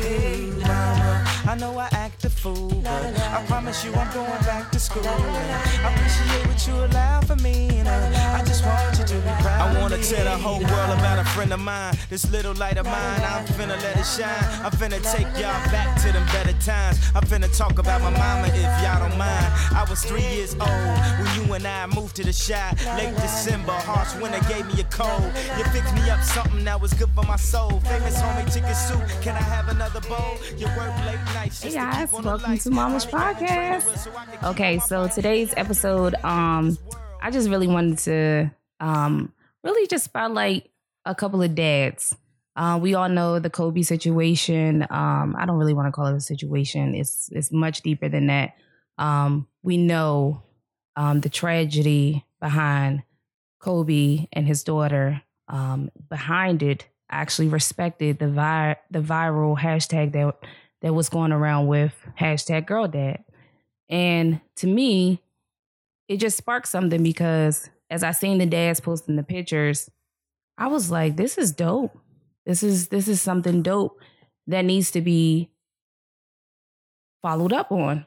do, mama. I know I act a fool, but I promise you I'm going back to school. I appreciate what you allow for me, and I just want you to be proud. I wanna tell the whole world about a friend of mine. This little light of mine, I'm finna let it shine. I'm finna take y'all back to them better times. I'm finna talk about my mama if y'all don't mind. I was 3 years old when you and I moved to the shy. Late December, harsh winter gave me a cold. You fixed me up something that was good for my soul. Famous homemade chicken soup, can I have another bowl? You work late nights. Hey guys, welcome to Mama's Podcast. Okay, so today's episode, I just really wanted to really just spotlight a couple of dads. We all know the Kobe situation. I don't really want to call it a situation. It's much deeper than that. We know the tragedy behind Kobe and his daughter. Behind it, I actually respected the viral hashtag that was going around with hashtag Girl Dad. And to me, it just sparked something because as I seen the dads posting the pictures, I was like, this is dope. This is something dope that needs to be followed up on.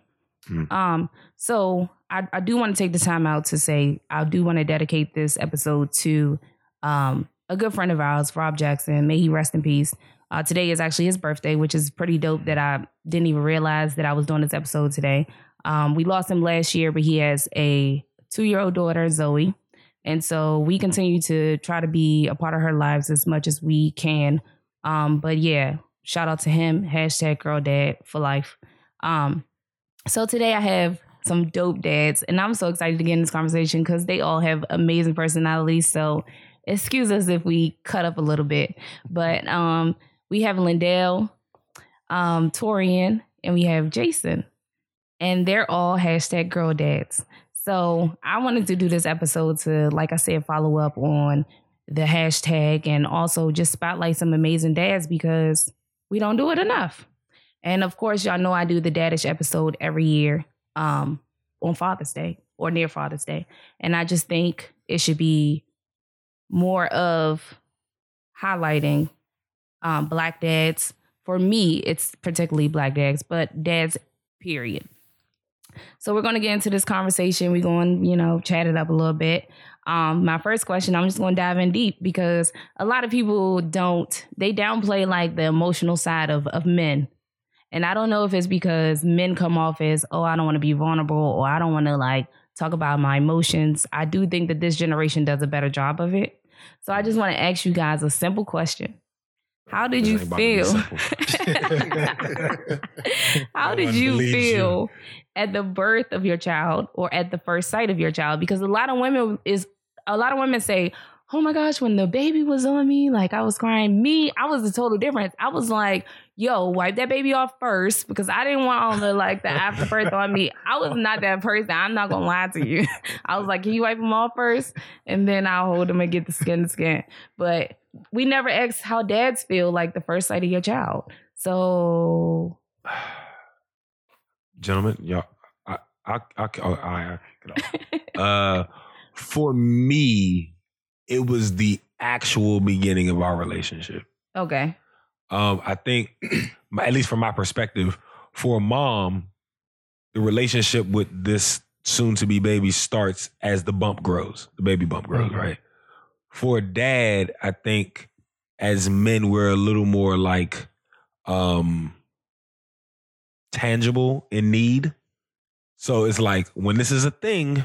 Mm. So I do want to take the time out to say, I do want to dedicate this episode to a good friend of ours, Rob Jackson. May he rest in peace. Today is actually his birthday, which is pretty dope that I didn't even realize that I was doing this episode today. We lost him last year, but he has a 2-year-old daughter, Zoe. And so we continue to try to be a part of her lives as much as we can. But yeah, shout out to him. Hashtag Girl Dad for life. So today I have some dope dads, and I'm so excited to get in this conversation because they all have amazing personalities. So excuse us if we cut up a little bit. But we have Lindell, Torian, and we have Jason. And they're all hashtag Girl Dads. So I wanted to do this episode to, like I said, follow up on the hashtag and also just spotlight some amazing dads because we don't do it enough. And of course, y'all know I do the Dadish episode every year on Father's Day or near Father's Day. And I just think it should be more of highlighting Black dads. For me, it's particularly Black dads, but dads, period. So we're going to get into this conversation. We're going to, chat it up a little bit. My first question, I'm just going to dive in deep because a lot of people they downplay like the emotional side of men. And I don't know if it's because men come off as, oh, I don't want to be vulnerable or I don't want to like talk about my emotions. I do think that this generation does a better job of it. So I just want to ask you guys a simple question. How did you feel? How did you feel at the birth of your child or at the first sight of your child? Because a lot of women say, oh my gosh, when the baby was on me, like I was crying. Me, I was a total difference. I was like, yo, wipe that baby off first because I didn't want all the afterbirth on me. I was not that person. I'm not going to lie to you. I was like, can you wipe them off first? And then I'll hold them and get the skin to skin. But we never asked how dads feel like the first sight of your child. So, gentlemen, y'all, for me, it was the actual beginning of our relationship. Okay. I think, at least from my perspective, for a mom, the relationship with this soon-to-be baby starts as the bump grows. The baby bump grows, mm-hmm. right? For dad, I think as men, we're a little more like tangible in need. So it's like when this is a thing,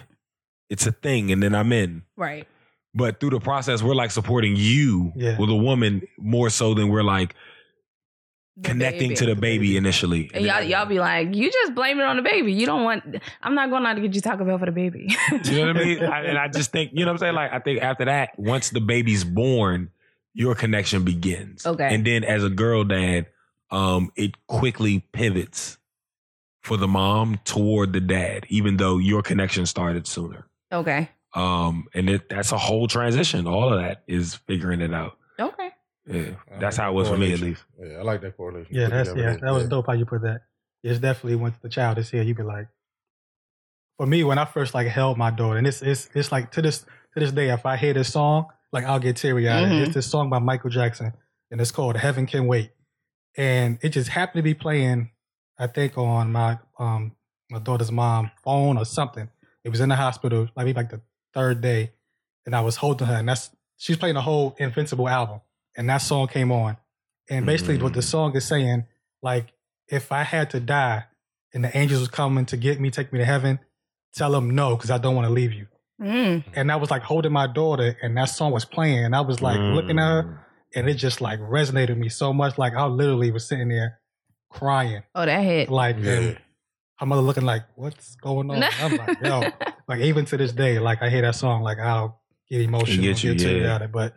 it's a thing, and then I'm in. Right. But through the process, we're like supporting you with a woman more so than we're like connecting to the baby initially. And y'all be like, you just blame it on the baby. You don't want, I'm not going out to get you Taco Bell for the baby. You know what I mean? And I just think, you know what I'm saying? Like, I think after that, once the baby's born, your connection begins. Okay. And then as a girl dad, it quickly pivots for the mom toward the dad, even though your connection started sooner. Okay. And that's a whole transition. All of that is figuring it out. Okay. Yeah, that's how it was for me, at least. Yeah, I like that correlation. Yeah, that was dope how you put that. It's definitely once the child is here, you be like. For me, when I first like held my daughter, and it's like to this day, if I hear this song, like I'll get teary eyed. Mm-hmm. It's this song by Michael Jackson, and it's called "Heaven Can Wait." and it just happened to be playing, I think, on my my daughter's mom's phone or something. It was in the hospital, maybe like the third day, and I was holding her, and that's she's playing the whole Invincible album, and that song came on, and basically what the song is saying, like, if I had to die and the angels was coming to get me, take me to heaven, tell them no, because I don't want to leave you. And I was like holding my daughter, and that song was playing, and I was like looking at her, and it just like resonated with me so much. Like I literally was sitting there crying. Oh, that hit! Like her mother looking like, what's going on? I'm like, yo, like even to this day, like I hear that song, like I'll get emotional, get teary out of it. But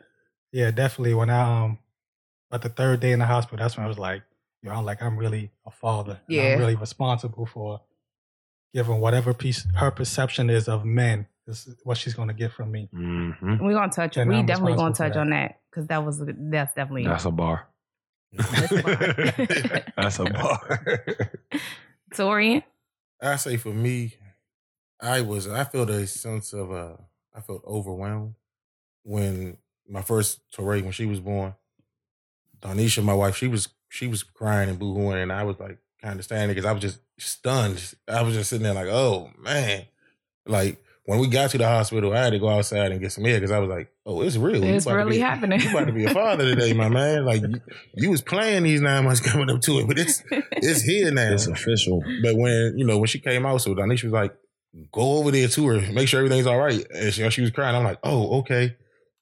yeah, definitely when I about the third day in the hospital, that's when I was like, yo, I'm like, I'm really a father. Yeah. I'm really responsible for giving whatever piece her perception is of men. This is what she's going to get from me. We're going to touch on on that, because that was that's a bar. That's a bar. Torian? I say for me, I felt a sense of I felt overwhelmed when my first Tori, when she was born, Donisha, my wife, she was crying and boo-hooing, and I was like kind of standing because I was just stunned. I was just sitting there like, oh man, like. When we got to the hospital, I had to go outside and get some air because I was like, oh, it's real. It's really happening. You're about to be a father today, my man. Like, you was playing these 9 months coming up to it, but it's here now. It's official. But when, when she came out, so Donisha was like, go over there to her, make sure everything's all right. And she was crying. I'm like, oh, okay.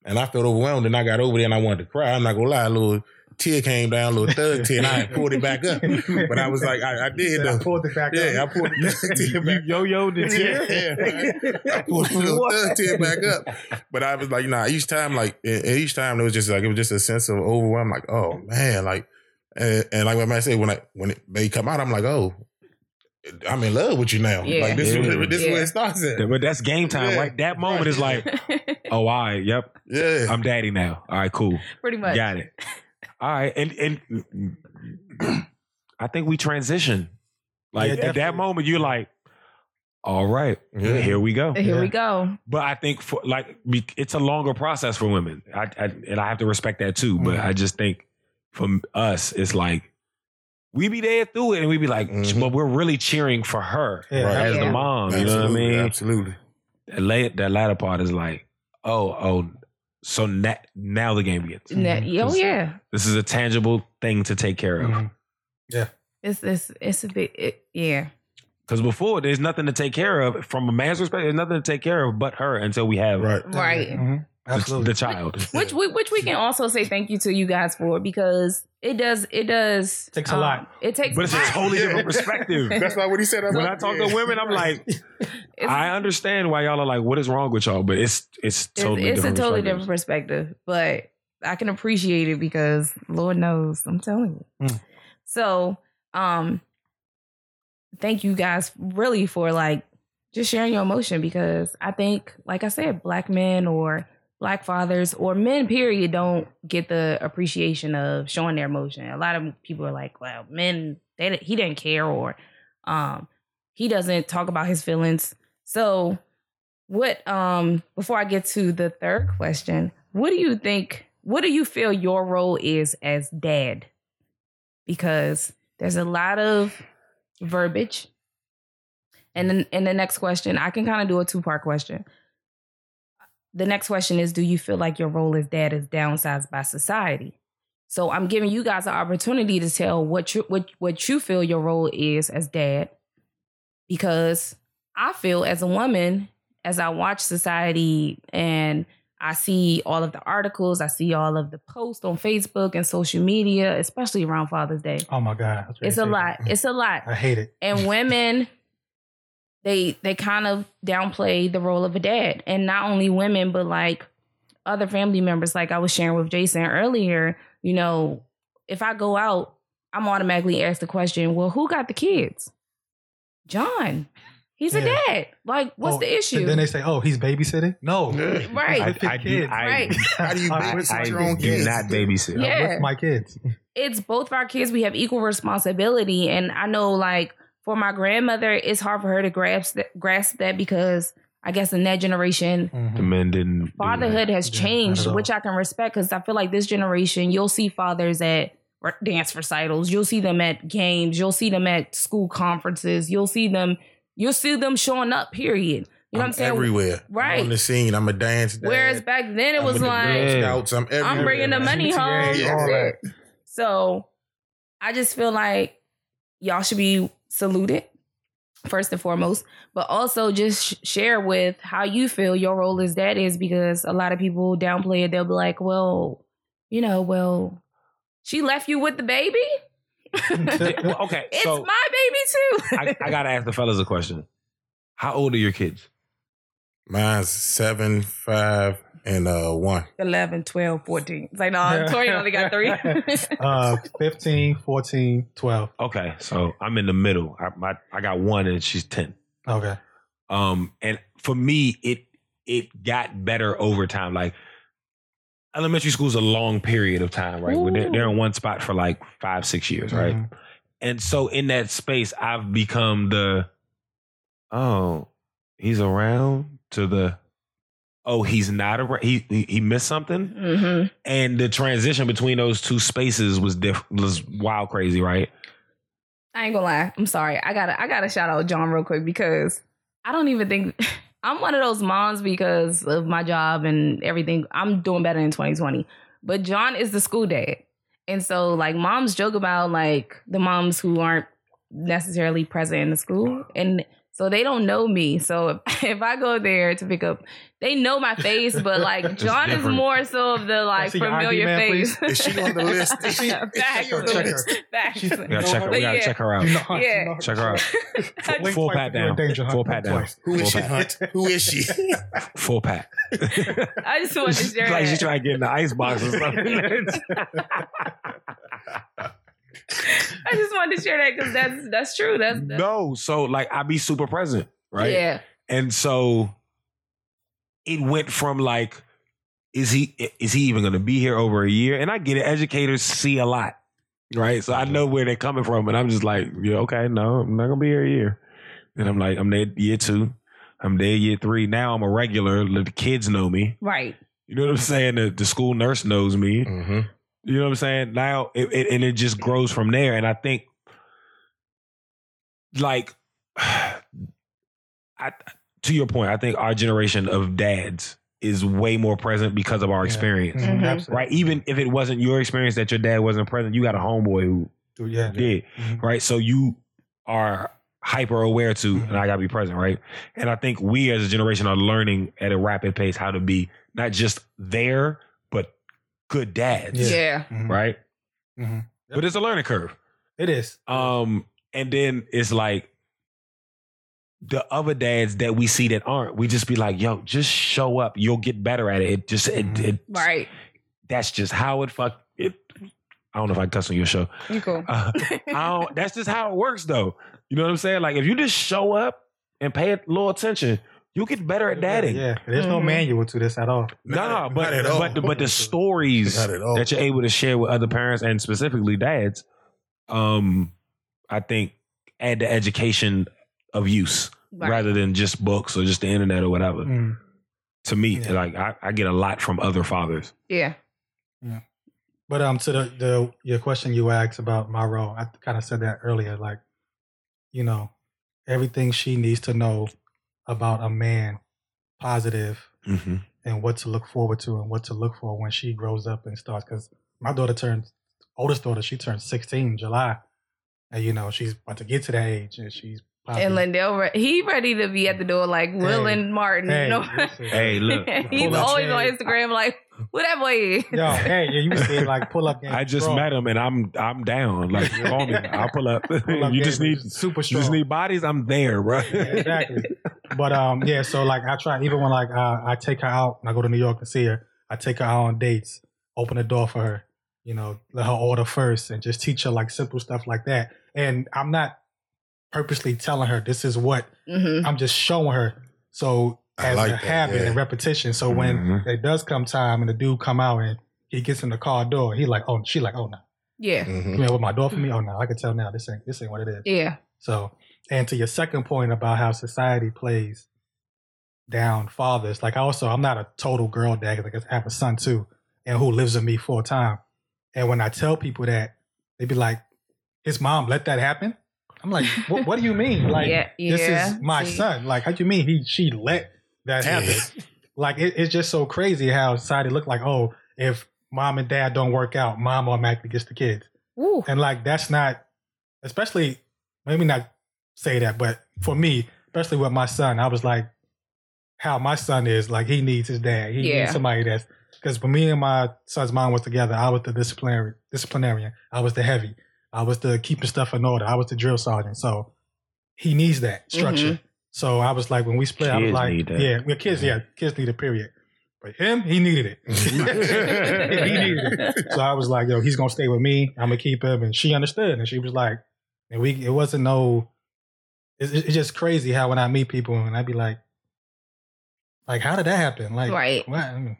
And I felt overwhelmed, and I got over there, and I wanted to cry. I'm not going to lie, a little tear came down, a little thug tear, and I pulled it back up. But I was like, I did. I pulled it back up. Yeah, I pulled the tear back up. Yo-yo the tear? Yeah. I pulled the little thug tear back up. But I was like, nah, each time it was just a sense of overwhelm. Like, oh, man, like, and like what I said, when they come out, I'm like, oh, I'm in love with you now. Yeah. Like, this is where it starts at. But that's game time. Yeah. Like, that moment is like, oh, all right, yep. Yeah. I'm daddy now. All right, cool. Pretty much. Got it. All right, and I think we transition. Like at that moment, you're like, all right, here we go. Here we go. But I think it's a longer process for women. I have to respect that too. But I just think for us, it's like, we be there through it and we be like, but we're really cheering for her as the mom. Absolutely, you know what I mean? Absolutely. That latter part is like, so now the game begins. This is a tangible thing to take care of. Yeah. It's a big, because before, there's nothing to take care of. From a man's perspective, there's nothing to take care of but her until we have the child. Which we can also say thank you to you guys for, because it does. Takes a lot. It takes a lot. But it's a totally different perspective. That's not what he said. When I talk to women, I'm like, I understand why y'all are like, what is wrong with y'all? But it's a totally different perspective. But I can appreciate it because Lord knows, I'm telling you. So, thank you guys really for like just sharing your emotion, because I think, like I said, Black men or Black fathers or men, period, don't get the appreciation of showing their emotion. A lot of people are like, well, men, he didn't care, or he doesn't talk about his feelings. So what, before I get to the third question, what do you feel your role is as dad? Because there's a lot of verbiage. And then in the next question, I can kind of do a two-part question. The next question is, do you feel like your role as dad is downsized by society? So I'm giving you guys an opportunity to tell what you feel your role is as dad, because I feel as a woman, as I watch society and I see all of the articles, I see all of the posts on Facebook and social media, especially around Father's Day. Oh my God. It's a lot. It's a lot. I hate it. And women... They kind of downplay the role of a dad, and not only women, but like other family members. Like I was sharing with Jason earlier, if I go out, I'm automatically asked the question, well, who got the kids? John. He's a dad. Like, what's the issue? Then they say, oh, he's babysitting? No. Right. How do you babysit your own kids? Not babysit. Yeah. With my kids. It's both of our kids. We have equal responsibility. And I know, like, for my grandmother, it's hard for her to grasp that, because I guess in that generation, the men didn't. Fatherhood has changed, which I can respect, because I feel like this generation, you'll see fathers at dance recitals. You'll see them at games. You'll see them at school conferences. You'll see them showing up, period. You know what I'm saying? Everywhere. Right. I'm on the scene. I'm a dance dad. Whereas back then it was like, I'm bringing the money home. Yeah, all that. So I just feel like y'all should be saluted first and foremost, but also just share with how you feel your role as dad is, because a lot of people downplay it. They'll be like, well, she left you with the baby? Okay. It's so my baby too. I got to ask the fellas a question. How old are your kids? Mine's 7, 5, and 1. 11, 12, 14. It's like, no, Torian only got 3. 15, 14, 12. Okay, so I'm in the middle. I got 1 and she's 10. Okay. And for me, it got better over time. Like, elementary school is a long period of time, right? Where they're in one spot for like 5-6 years, right? Mm-hmm. And so in that space, I've become the, oh, he's around, to the, oh, he's not around. He missed something. Mm-hmm. And the transition between those two spaces was wild crazy, right? I ain't gonna lie. I'm sorry. I gotta shout out John real quick, because I don't even think I'm one of those moms, because of my job and everything. I'm doing better in 2020. But John is the school dad. And so like moms joke about like the moms who aren't necessarily present in the school, and so they don't know me. So if I go there to pick up, they know my face, but like John is more so of the like familiar face. Is she on the list? Check her. We gotta check her out. Yeah. Check her out. Full pat down. Full pat down. Who is she? Full pat. I just want to share that. Like she's trying to get in the icebox or something. I just wanted to share that because that's true. No, so like I be super present, right? Yeah. And so it went from like, is he even going to be here over a year? And I get it. Educators see a lot, right? So I know where they're coming from, and I'm just like, yeah, okay, no, I'm not going to be here a year. And I'm like, I'm there year 2. I'm there year 3. Now I'm a regular. The kids know me. Right. You know what I'm saying? The school nurse knows me. Mm-hmm. You know what I'm saying? Now, it just grows from there. And I think, like, to your point, I think our generation of dads is way more present because of our experience. Mm-hmm. Right? Even if it wasn't your experience that your dad wasn't present, you got a homeboy who did. Mm-hmm. Right? So you are hyper aware to, and I got to be present, right? And I think we as a generation are learning at a rapid pace how to be not just there, good dads. Yeah. Mm-hmm. Right? Mm-hmm. Yep. But it's a learning curve. It is. And then it's like the other dads that we see that aren't, we just be like, yo, just show up. You'll get better at it. Right. That's just how it. I don't know if I cuss on your show. You're cool. That's just how it works though. You know what I'm saying? Like if you just show up and pay a little attention, you get better at dadding. Yeah, there's no manual to this at all. Nah, but the stories that you're able to share with other parents and specifically dads, I think add the education of use rather than just books or just the internet or whatever. Mm. To me, like I get a lot from other fathers. Yeah, yeah. But to your question you asked about my role, I kind of said that earlier. Like, you know, everything she needs to know about a man, positive, and what to look forward to and what to look for when she grows up and starts. Because my oldest daughter, she turned 16 in July. And, you know, she's about to get to that age. And she's positive. And Lindell, he ready to be at the door like Will and Martin. Hey, you know? Hey look. He's always on Instagram like, what that boy is? Yo, hey, yeah, you said like pull up. I just met him and I'm down. Like, you call me, I'll pull up. You just need super strong. You just need bodies. I'm there, bro. Yeah, exactly. But so like I try, even when like I take her out and I go to New York to see her, I take her out on dates, open the door for her, you know, let her order first and just teach her like simple stuff like that. And I'm not purposely telling her this is what I'm just showing her. So as like a habit and repetition. So when it does come time and the dude come out and he gets in the car door, he like, oh, she like, oh no. Yeah. You know, with my door for me, oh no, I can tell now this ain't what it is. Yeah. So and to your second point about how society plays down fathers, like I'm not a total girl dad because I have a son too, and who lives with me full time. And when I tell people that, They'd be like, his mom let that happen? I'm like, what do you mean? Like, this is my son. Like, how do you mean she let that happen? Like, it's just so crazy how society looked like, oh, if mom and dad don't work out, mom automatically gets the kids. Ooh. And like, that's not, especially, maybe not say that, but for me, especially with my son, I was like, how my son is, like, he needs his dad. He needs somebody that's, because when me and my son's mom was together, I was the disciplinarian. I was the heavy. I was the keeping stuff in order. I was the drill sergeant. So he needs that structure. Mm-hmm. So I was like, when we split, I was like, kids need a period. But him, he needed it. He needed it. So I was like, yo, he's going to stay with me. I'm going to keep him. And she understood. And she was like, and it wasn't no, it's just crazy how when I meet people and I'd be like, how did that happen? Like, right. What? I mean,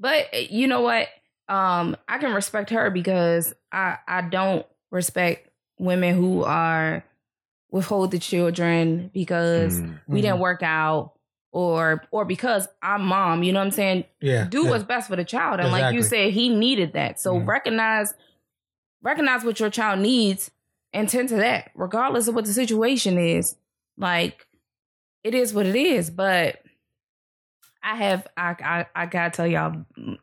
but you know what? I can respect her because I don't respect women who are withhold the children because we didn't work out or because I'm mom, you know what I'm saying? Yeah. Do what's best for the child. And like you said, he needed that. So recognize what your child needs and tend to that, regardless of what the situation is. Like, it is what it is. But I gotta tell y'all,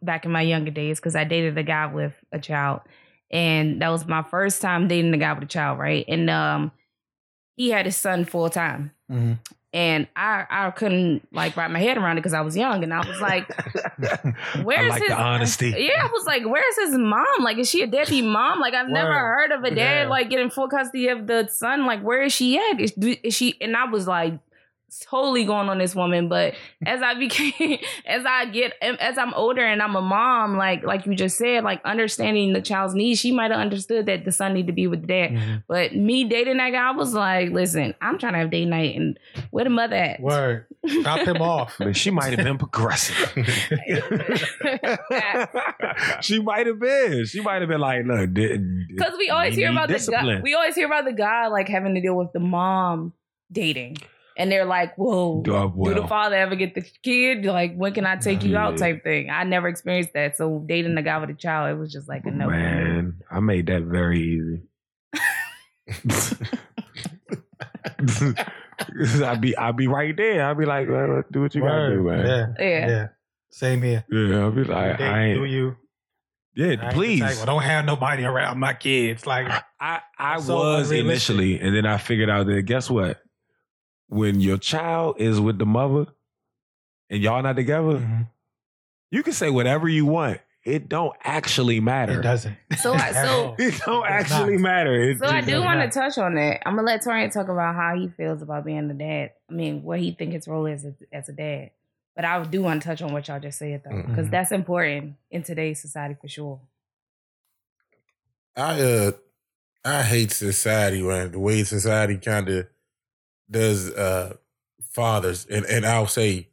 back in my younger days, because I dated a guy with a child, and that was my first time dating a guy with a child, right? And he had his son full time, and I couldn't like wrap my head around it because I was young, and I was like, "Where's his honesty?" Yeah, I was like, "Where's his mom? Like, is she a deadbeat mom? Like, I've never heard of a dad like getting full custody of the son. Like, where is she at? Is she?" And I was like, totally going on this woman. But as I'm older and I'm a mom, like you just said, like understanding the child's needs, she might have understood that the son need to be with the dad. But me dating that guy, I was like, listen, I'm trying to have date night and where the mother at? Word. Drop him off. But she might have been progressive. She might have been like, look, because we always hear about the guy like having to deal with the mom dating. And they're like, whoa, do the father ever get the kid? Like, when can I take you out type thing? I never experienced that. So dating a guy with a child, it was just like a no. Man, I made that very easy. I'd be right there. I'd be like, well, do what you gotta do, man. Yeah. Same here. Yeah, I'd be like, I ain't. Do you? Yeah, please. Like, well, don't have nobody around my kids. Like, I was initially, and then I figured out that, guess what? When your child is with the mother and y'all not together, you can say whatever you want. It don't actually matter. It doesn't. It doesn't actually matter. I do want to touch on that. I'm going to let Torian talk about how he feels about being a dad. I mean, what he thinks his role is as a dad. But I do want to touch on what y'all just said, though, because that's important in today's society for sure. I hate society, right? The way society kind of does fathers, and I'll say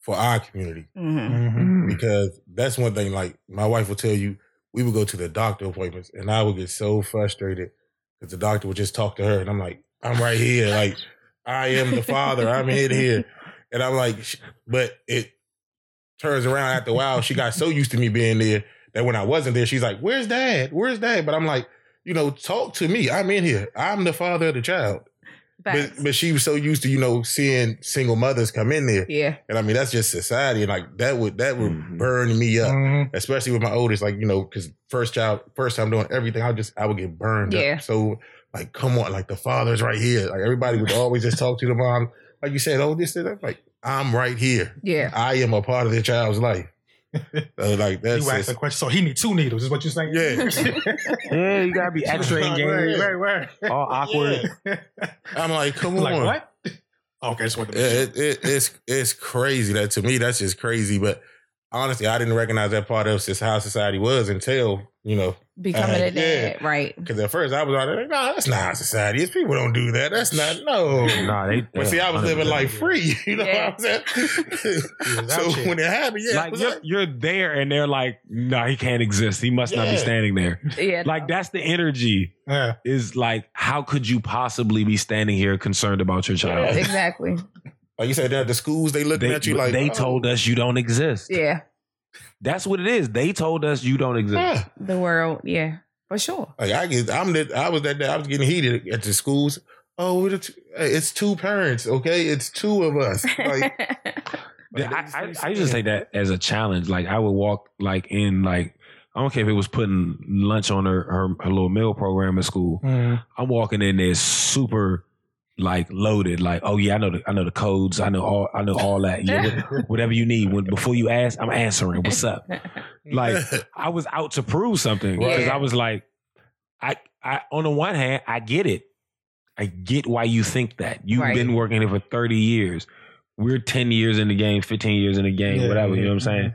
for our community, because that's one thing. Like, my wife will tell you, we would go to the doctor appointments, and I would get so frustrated because the doctor would just talk to her, and I'm like, I'm right here, like I am the father, I'm in here, and I'm like, but it turns around after a while, she got so used to me being there that when I wasn't there, she's like, "Where's dad? Where's dad?" But I'm like, you know, talk to me, I'm in here, I'm the father of the child. But she was so used to, you know, seeing single mothers come in there. Yeah. And I mean, that's just society. And like, that would burn me up, especially with my oldest. Like, you know, because first time doing everything, I would get burned up. So like, come on, like the father's right here. Like, everybody would always just talk to the mom. Like you said, oh, this, that. Like, I'm right here. Yeah. I am a part of their child's life. So like, that's you asked the question. So he need two needles, is what you're saying? Yeah, yeah. You gotta be extra engaged, right. All awkward. Yeah. I'm like, come on, like, what? Okay, just want to it's crazy. That to me, that's just crazy. But honestly, I didn't recognize that part of how society was until, you know, becoming a dad, right? Because at first I was out there like, no, that's not society. It's people don't do that. That's not but see, I was living life free. You know what I'm saying? So when it happened, like you're there, and they're like, no, he can't exist. He must not be standing there. Yeah, like that's the energy. Yeah. Is like, how could you possibly be standing here concerned about your child? Yeah, exactly. Like you said, the schools they looking at you like they told us you don't exist. Yeah. That's what it is. They told us you don't exist. Yeah. The world, yeah. For sure. Like, I was getting heated at the schools. Oh, it's two parents, okay? It's two of us. Like, I used to take that as a challenge. Like, I would walk, like, in, like, I don't care if it was putting lunch on her little meal program at school. Mm. I'm walking in there super, like, loaded. Like, oh, yeah, I know the codes. I know all that. Yeah, whatever you need. Before you ask, I'm answering. What's up? Like, I was out to prove something. Because I was like, I on the one hand, I get it. I get why you think that. You've been working here for 30 years. We're 10 years in the game, 15 years in the game, whatever. You know what I'm saying?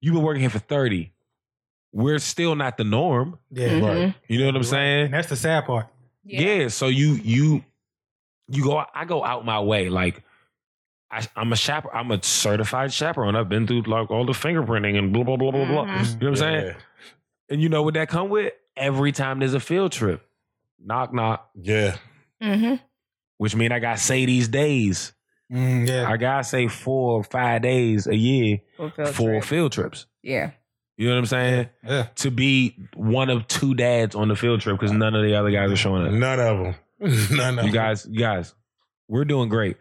You've been working here for 30. We're still not the norm. Yeah. Mm-hmm. Right. You know what I'm saying? And that's the sad part. Yeah. So you go. I go out my way. Like, I'm a chaperone. I'm a certified chaperone. I've been through, like, all the fingerprinting and blah, blah, blah, blah, blah. Mm-hmm. You know what I'm saying? And you know what that come with? Every time there's a field trip. Knock, knock. Yeah. Mm-hmm. Which mean I got to say these days. Mm, yeah. I got to say 4 or 5 days a year for field trips. Yeah. You know what I'm saying? Yeah. To be one of 2 dads on the field trip because none of the other guys are showing up. None of them. None of them. You guys, we're doing great.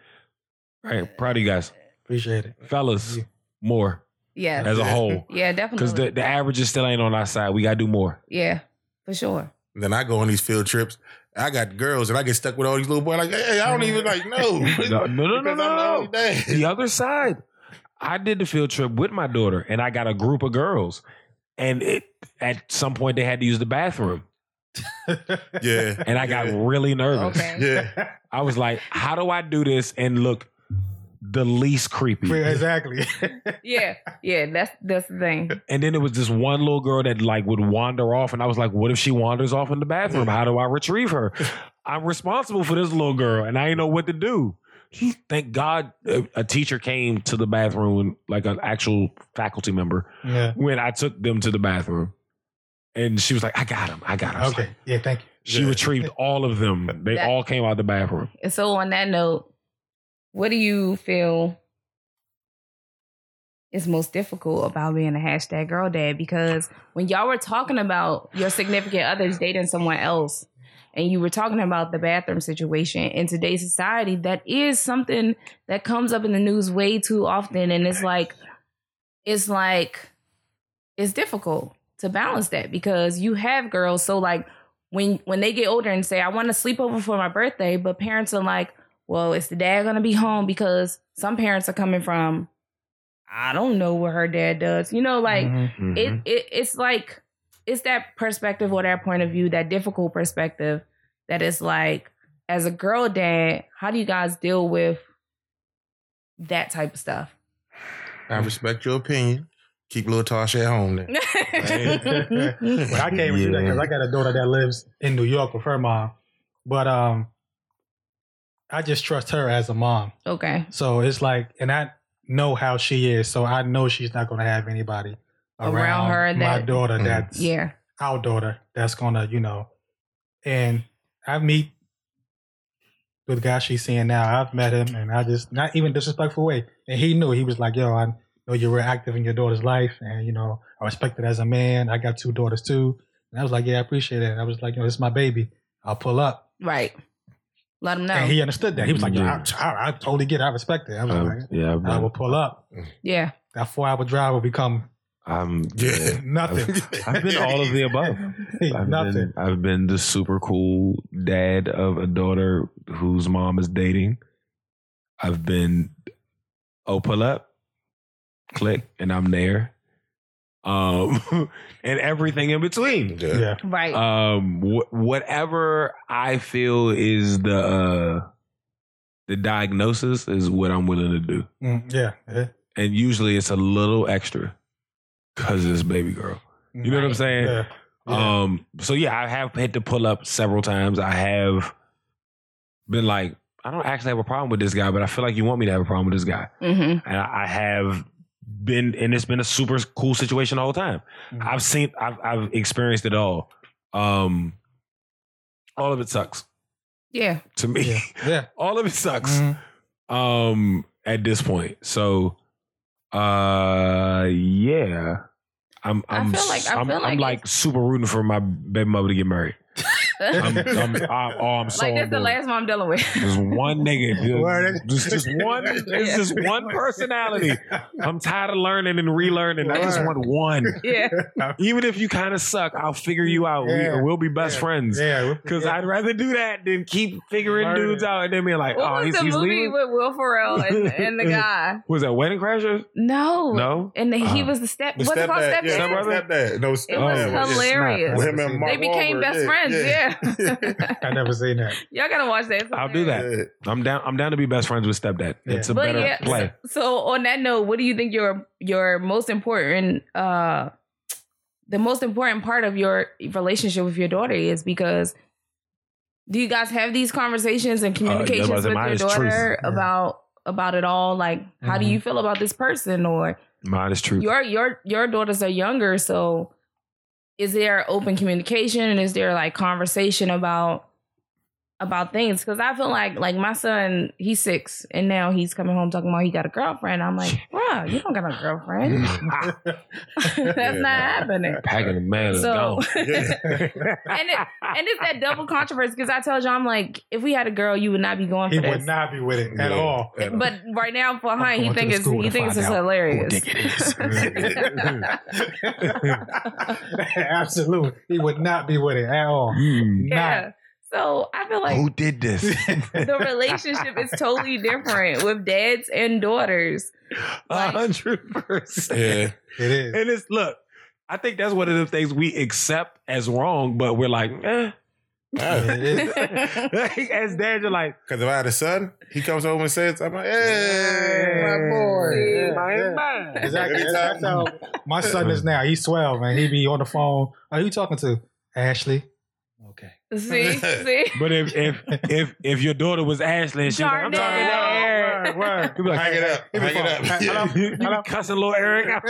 Right. Proud of you guys. Appreciate it. Fellas, more. Yeah. As a whole. Yeah, definitely. Because the averages still ain't on our side. We got to do more. Yeah, for sure. Then I go on these field trips. I got girls and I get stuck with all these little boys. Like, hey, I don't even like, no. No. The other side. I did the field trip with my daughter and I got a group of girls. And at some point they had to use the bathroom. Yeah. And I got really nervous. Okay. Yeah. I was like, how do I do this and look the least creepy? Exactly. Yeah, that's the thing. And then it was this one little girl that, like, would wander off, and I was like, what if she wanders off in the bathroom? How do I retrieve her? I'm responsible for this little girl, and I ain't know what to do. Thank God a teacher came to the bathroom, like an actual faculty member, when I took them to the bathroom. And she was like, I got him. Okay, thank you. She retrieved all of them. They all came out the bathroom. And so on that note, what do you feel is most difficult about being a #girldad? Because when y'all were talking about your significant others dating someone else, and you were talking about the bathroom situation in today's society, that is something that comes up in the news way too often. And it's like, it's difficult to balance that because you have girls. So, like, when they get older and say, I want to sleep over for my birthday, but parents are like, well, is the dad going to be home? Because some parents are coming from, I don't know what her dad does. You know, like, mm-hmm. It's like, it's that perspective or that point of view, that difficult perspective that is like, as a girl dad, how do you guys deal with that type of stuff? I respect your opinion. Keep little Tasha at home then. Well, I came to do that because I got a daughter that lives in New York with her mom. But, I just trust her as a mom. Okay. So it's like, and I know how she is, so I know she's not going to have anybody around her, my daughter, that's our daughter, that's going to, you know. And I meet the guy she's seeing now. I've met him, and I just, not even disrespectful way. And he knew. He was like, yo, I know you're real active in your daughter's life, and, you know, I respect it as a man. I got 2 daughters, too. And I was like, yeah, I appreciate it. And I was like, you know, this is my baby. I'll pull up. Right. Let him know. And he understood that. He was like, I totally get it. I respect it. I was like, I will pull up. Yeah. That 4-hour drive will become nothing. I've been all of the above. Nothing. I've been the super cool dad of a daughter whose mom is dating. I've been, pull up, click, and I'm there. And everything in between. Yeah. Right. Whatever I feel is the diagnosis is what I'm willing to do. Yeah. And usually it's a little extra because of this baby girl. You know what I'm saying? Yeah. So yeah, I have had to pull up several times. I have been like, I don't actually have a problem with this guy, but I feel like you want me to have a problem with this guy. Mm-hmm. And I have been, and it's been a super cool situation the whole time. Mm-hmm. I've experienced it all. All of it sucks. Yeah. To me. Yeah. All of it sucks. Mm-hmm. At this point. So, yeah. I feel like super rooting for my baby mother to get married. I'm so like that's the last one I'm dealing with. Just one nigga. Just one. It's just one personality. I'm tired of learning and relearning. I just want one. Yeah. Even if you kind of suck, I'll figure you out. Yeah. We'll be best friends. Yeah. Because I'd rather do that than keep figuring dudes out and then be like, what was the movie leaving? With Will Ferrell and the guy? Was that Wedding Crashers? No. And he was the step. What's it called? Step dad. No. It was hilarious. They became best friends. Yeah, I never seen that. Y'all gotta watch that. I'll do that. I'm down to be best friends with stepdad. Yeah. It's a better play. So on that note, what do you think your most important, the most important part of your relationship with your daughter is? Because do you guys have these conversations and communications with your daughter about it all? Like, how do you feel about this person? Or mine is truth. Your daughters are younger, so. Is there open communication and is there like conversation about things? Because I feel like my son, he's 6 and now he's coming home talking about he got a girlfriend. I'm like, bro, you don't got a girlfriend. That's not happening. Packing a man and it's that double controversy because I tell John, I'm like, if we had a girl, you would not be going for this. He would not be with it at all. But right now for him, he thinks it's hilarious. Who it is. Absolutely. He would not be with it at all. Yeah. So I feel like who did this? The relationship is totally different with dads and daughters. 100%. Yeah, it is. And it's I think that's one of the things we accept as wrong, but we're like, eh. As dad, you're like, because if I had a son, he comes home and says, "I'm like, hey, my boy, my exactly." That's how my son is now. He's 12, man. He be on the phone. Are you talking to Ashley? Okay. See. But if your daughter was Ashley and she was like, I'm talking about Eric, you'd be like, hang it up. Cussing little Eric.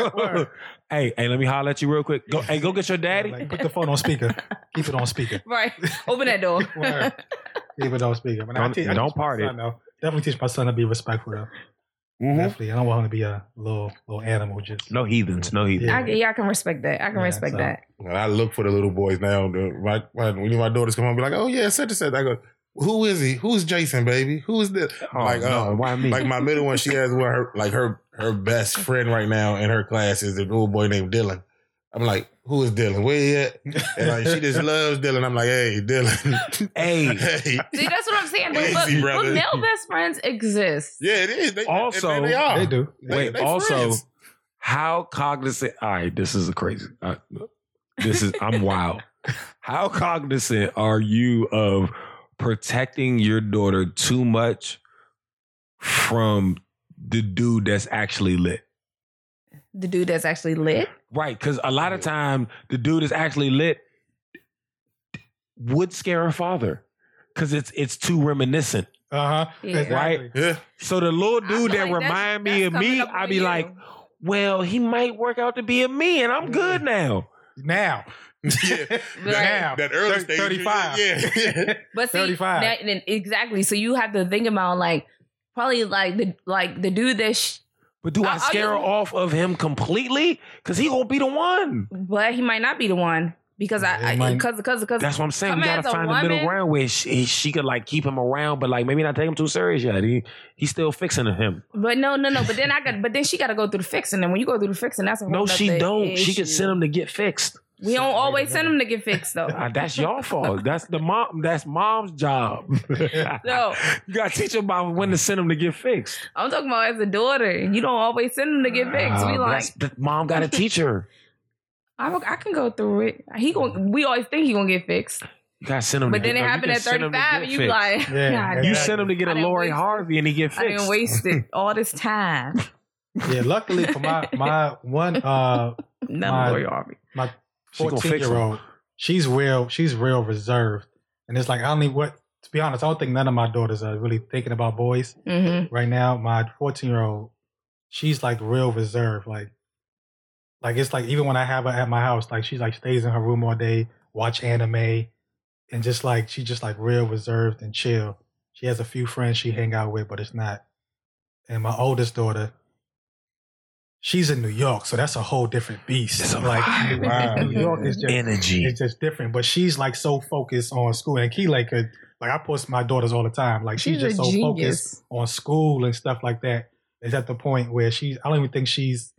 Hey, let me holler at you real quick. Go get your daddy. Yeah, put the phone on speaker. Keep it on speaker. Right. Open that door. Keep it on speaker. Don't party. Definitely teach my son to be respectful though. Mm-hmm. Definitely. I don't want him to be a little animal. Just no heathens. No heathens. I can respect that. I can respect that. And I look for the little boys now. When my daughters come home, be like, oh yeah, such and such. I go, who is he? Who's Jason, baby? Who is this? Why me? Like my middle one, she has one. Her best friend right now in her class is a little boy named Dylan. I'm like, who is Dylan? Where he at? And like, she just loves Dylan. I'm like, hey, Dylan. Hey. See, that's what I'm saying. But male best friends exist. Yeah, it is. They are. They do. Friends. How cognizant... All right, this is crazy. I'm wild. How cognizant are you of protecting your daughter too much from the dude that's actually lit? The dude that's actually lit? Right, because a lot of time the dude is actually lit would scare a father because it's too reminiscent. Exactly. Right? Yeah. So the little dude that remind me of me, I'd be like, well, he might work out to be a me and I'm good now. Now. Yeah. That early stage. 35. Yeah. But see, 35. Exactly. So you have to think about the dude that... But do I scare her off of him completely? Because he gonna be the one. But he might not be the one because because that's what I'm saying. We gotta find a middle ground where she could keep him around, but maybe not take him too serious yet. He's still fixing him. But no. But then then she gotta go through the fixing, and when you go through the fixing, that's a whole other issue. No, she don't. She could send him to get fixed. We don't always send them to get fixed though. That's your fault. That's the mom. That's mom's job. No, you gotta teach them about when to send them to get fixed. I'm talking about as a daughter. You don't always send them to get fixed. Mom gotta teach her. I can go through it. We always think he gonna get fixed. You gotta send him. But then it happened at 35, and you be like, God, you send him to get a Lori Harvey, and he get fixed. I didn't waste it all this time. Yeah, luckily for my one Lori Harvey. My 14-year-old, she's real reserved. And it's like, to be honest, I don't think none of my daughters are really thinking about boys. Mm-hmm. Right now, my 14-year-old, she's real reserved. It's even when I have her at my house, she stays in her room all day, watch anime, and just she's just real reserved and chill. She has a few friends she hang out with, but it's not. And my oldest daughter, she's in New York, so that's a whole different beast. It's like New York is just energy. It's just different. But she's like so focused on school, and Keeley could I push my daughters all the time. Like she's just so focused on school and stuff like that. It's at the point where I don't even think she's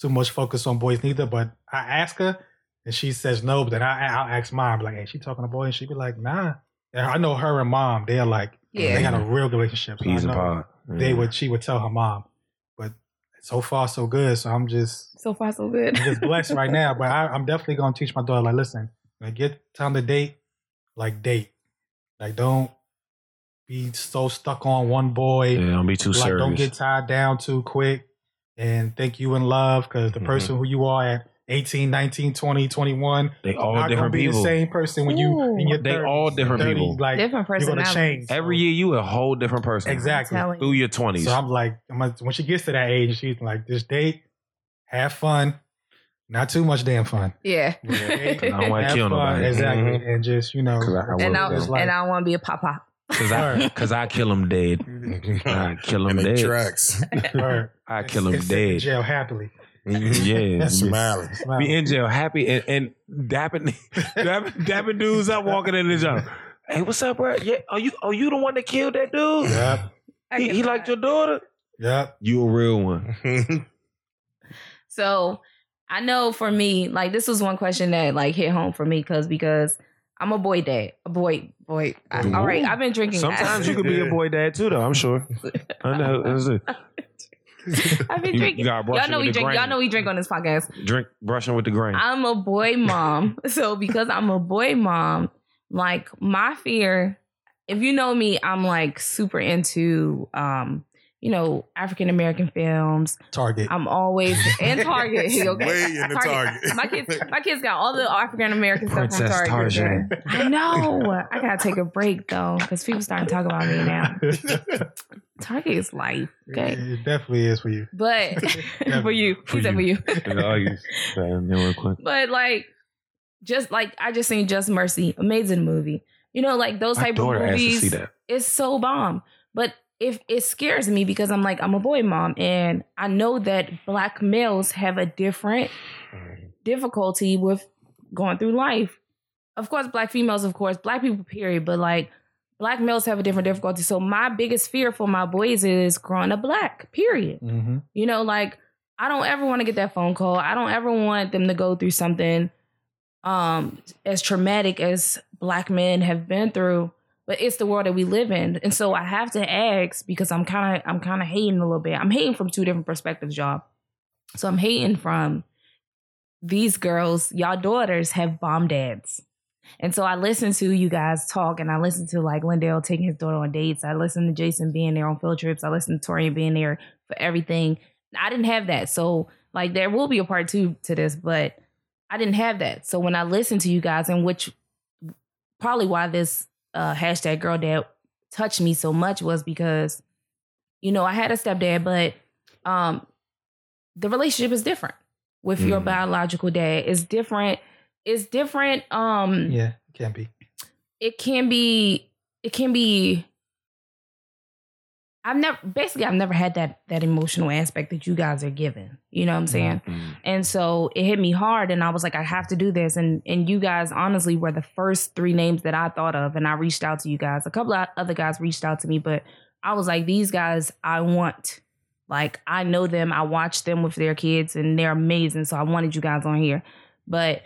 too much focused on boys neither. But I ask her, and she says no. But then I'll ask mom, like, "Hey, she talking to boys?" And she be like, "Nah." And I know her and mom, they're like, they got a real relationship. So I know she would tell her mom. But so far, so good. So I'm just... So far, so good. I'm just blessed right now. But I'm definitely going to teach my daughter, like, listen, when I get time to date, like, date. Like, don't be so stuck on one boy. Yeah, don't be too serious. Don't get tied down too quick and think you in love, because the person who you are at 18, 19, 20, 21. They all different people. Not going to be the same person when you in your 30s. They all different people. Like, different personalities. You're going to change. Every year you a whole different person. Exactly. Through your 20s. So I'm like, when she gets to that age, she's like, just date, have fun. Not too much damn fun. Yeah. Date, I don't want to kill nobody. Exactly. Mm-hmm. And just, I don't want to be a pop-pop. Because I kill them dead. I kill them dead. Tracks. I kill them dead. In jail happily. Yeah, smiling. Be in jail happy and dapping dudes up walking in the job. Hey, what's up, bro? Yeah, are you the one that killed that dude? Yep. He liked your daughter. Yep. You a real one. So I know for me, like, this was one question that like hit home for me because I'm a boy dad. A boy. All right, I've been drinking. Sometimes you could be a boy dad too, though. I'm sure. I know. That's it. I've been drinking. Y'all know we drink on this podcast. Drink brushing with the grain. I'm a boy mom. So because I'm a boy mom, like my fear, if you know me, I'm like super into African American films. Target. I'm always in Target. Okay? Way in the Target. My kids got all the African American stuff from Target. I know. I gotta take a break though, because people starting to talk about me now. Target is life. Okay. It definitely is for you. But for you. He said for you. But like I just seen Just Mercy. Amazing movie. Those type of movies. It's so bomb. But if it scares me because I'm like, I'm a boy mom and I know that black males have a different difficulty with going through life. Of course, black females, of course, black people, period. But like black males have a different difficulty. So my biggest fear for my boys is growing up black, period. Mm-hmm. I don't ever want to get that phone call. I don't ever want them to go through something as traumatic as black men have been through. But it's the world that we live in. And so I have to ask because I'm kind of hating a little bit. I'm hating from two different perspectives, y'all. So I'm hating from these girls, y'all daughters have bomb dads. And so I listen to you guys talk and I listen to like Lindell taking his daughter on dates. I listen to Jason being there on field trips. I listen to Torian being there for everything. I didn't have that. So like there will be a part two to this, but I didn't have that. So when I listen to you guys, and which probably why this hashtag girl dad touched me so much was because, I had a stepdad, but the relationship is different with your biological dad. It's different. It's different. Yeah, it can be. It can be. I've never had that emotional aspect that you guys are given. You know what I'm saying? Mm-hmm. And so it hit me hard and I was like, I have to do this. And you guys honestly were the first three names that I thought of. And I reached out to you guys. A couple of other guys reached out to me, but I was like, these guys I want. Like, I know them. I watched them with their kids and they're amazing. So I wanted you guys on here. But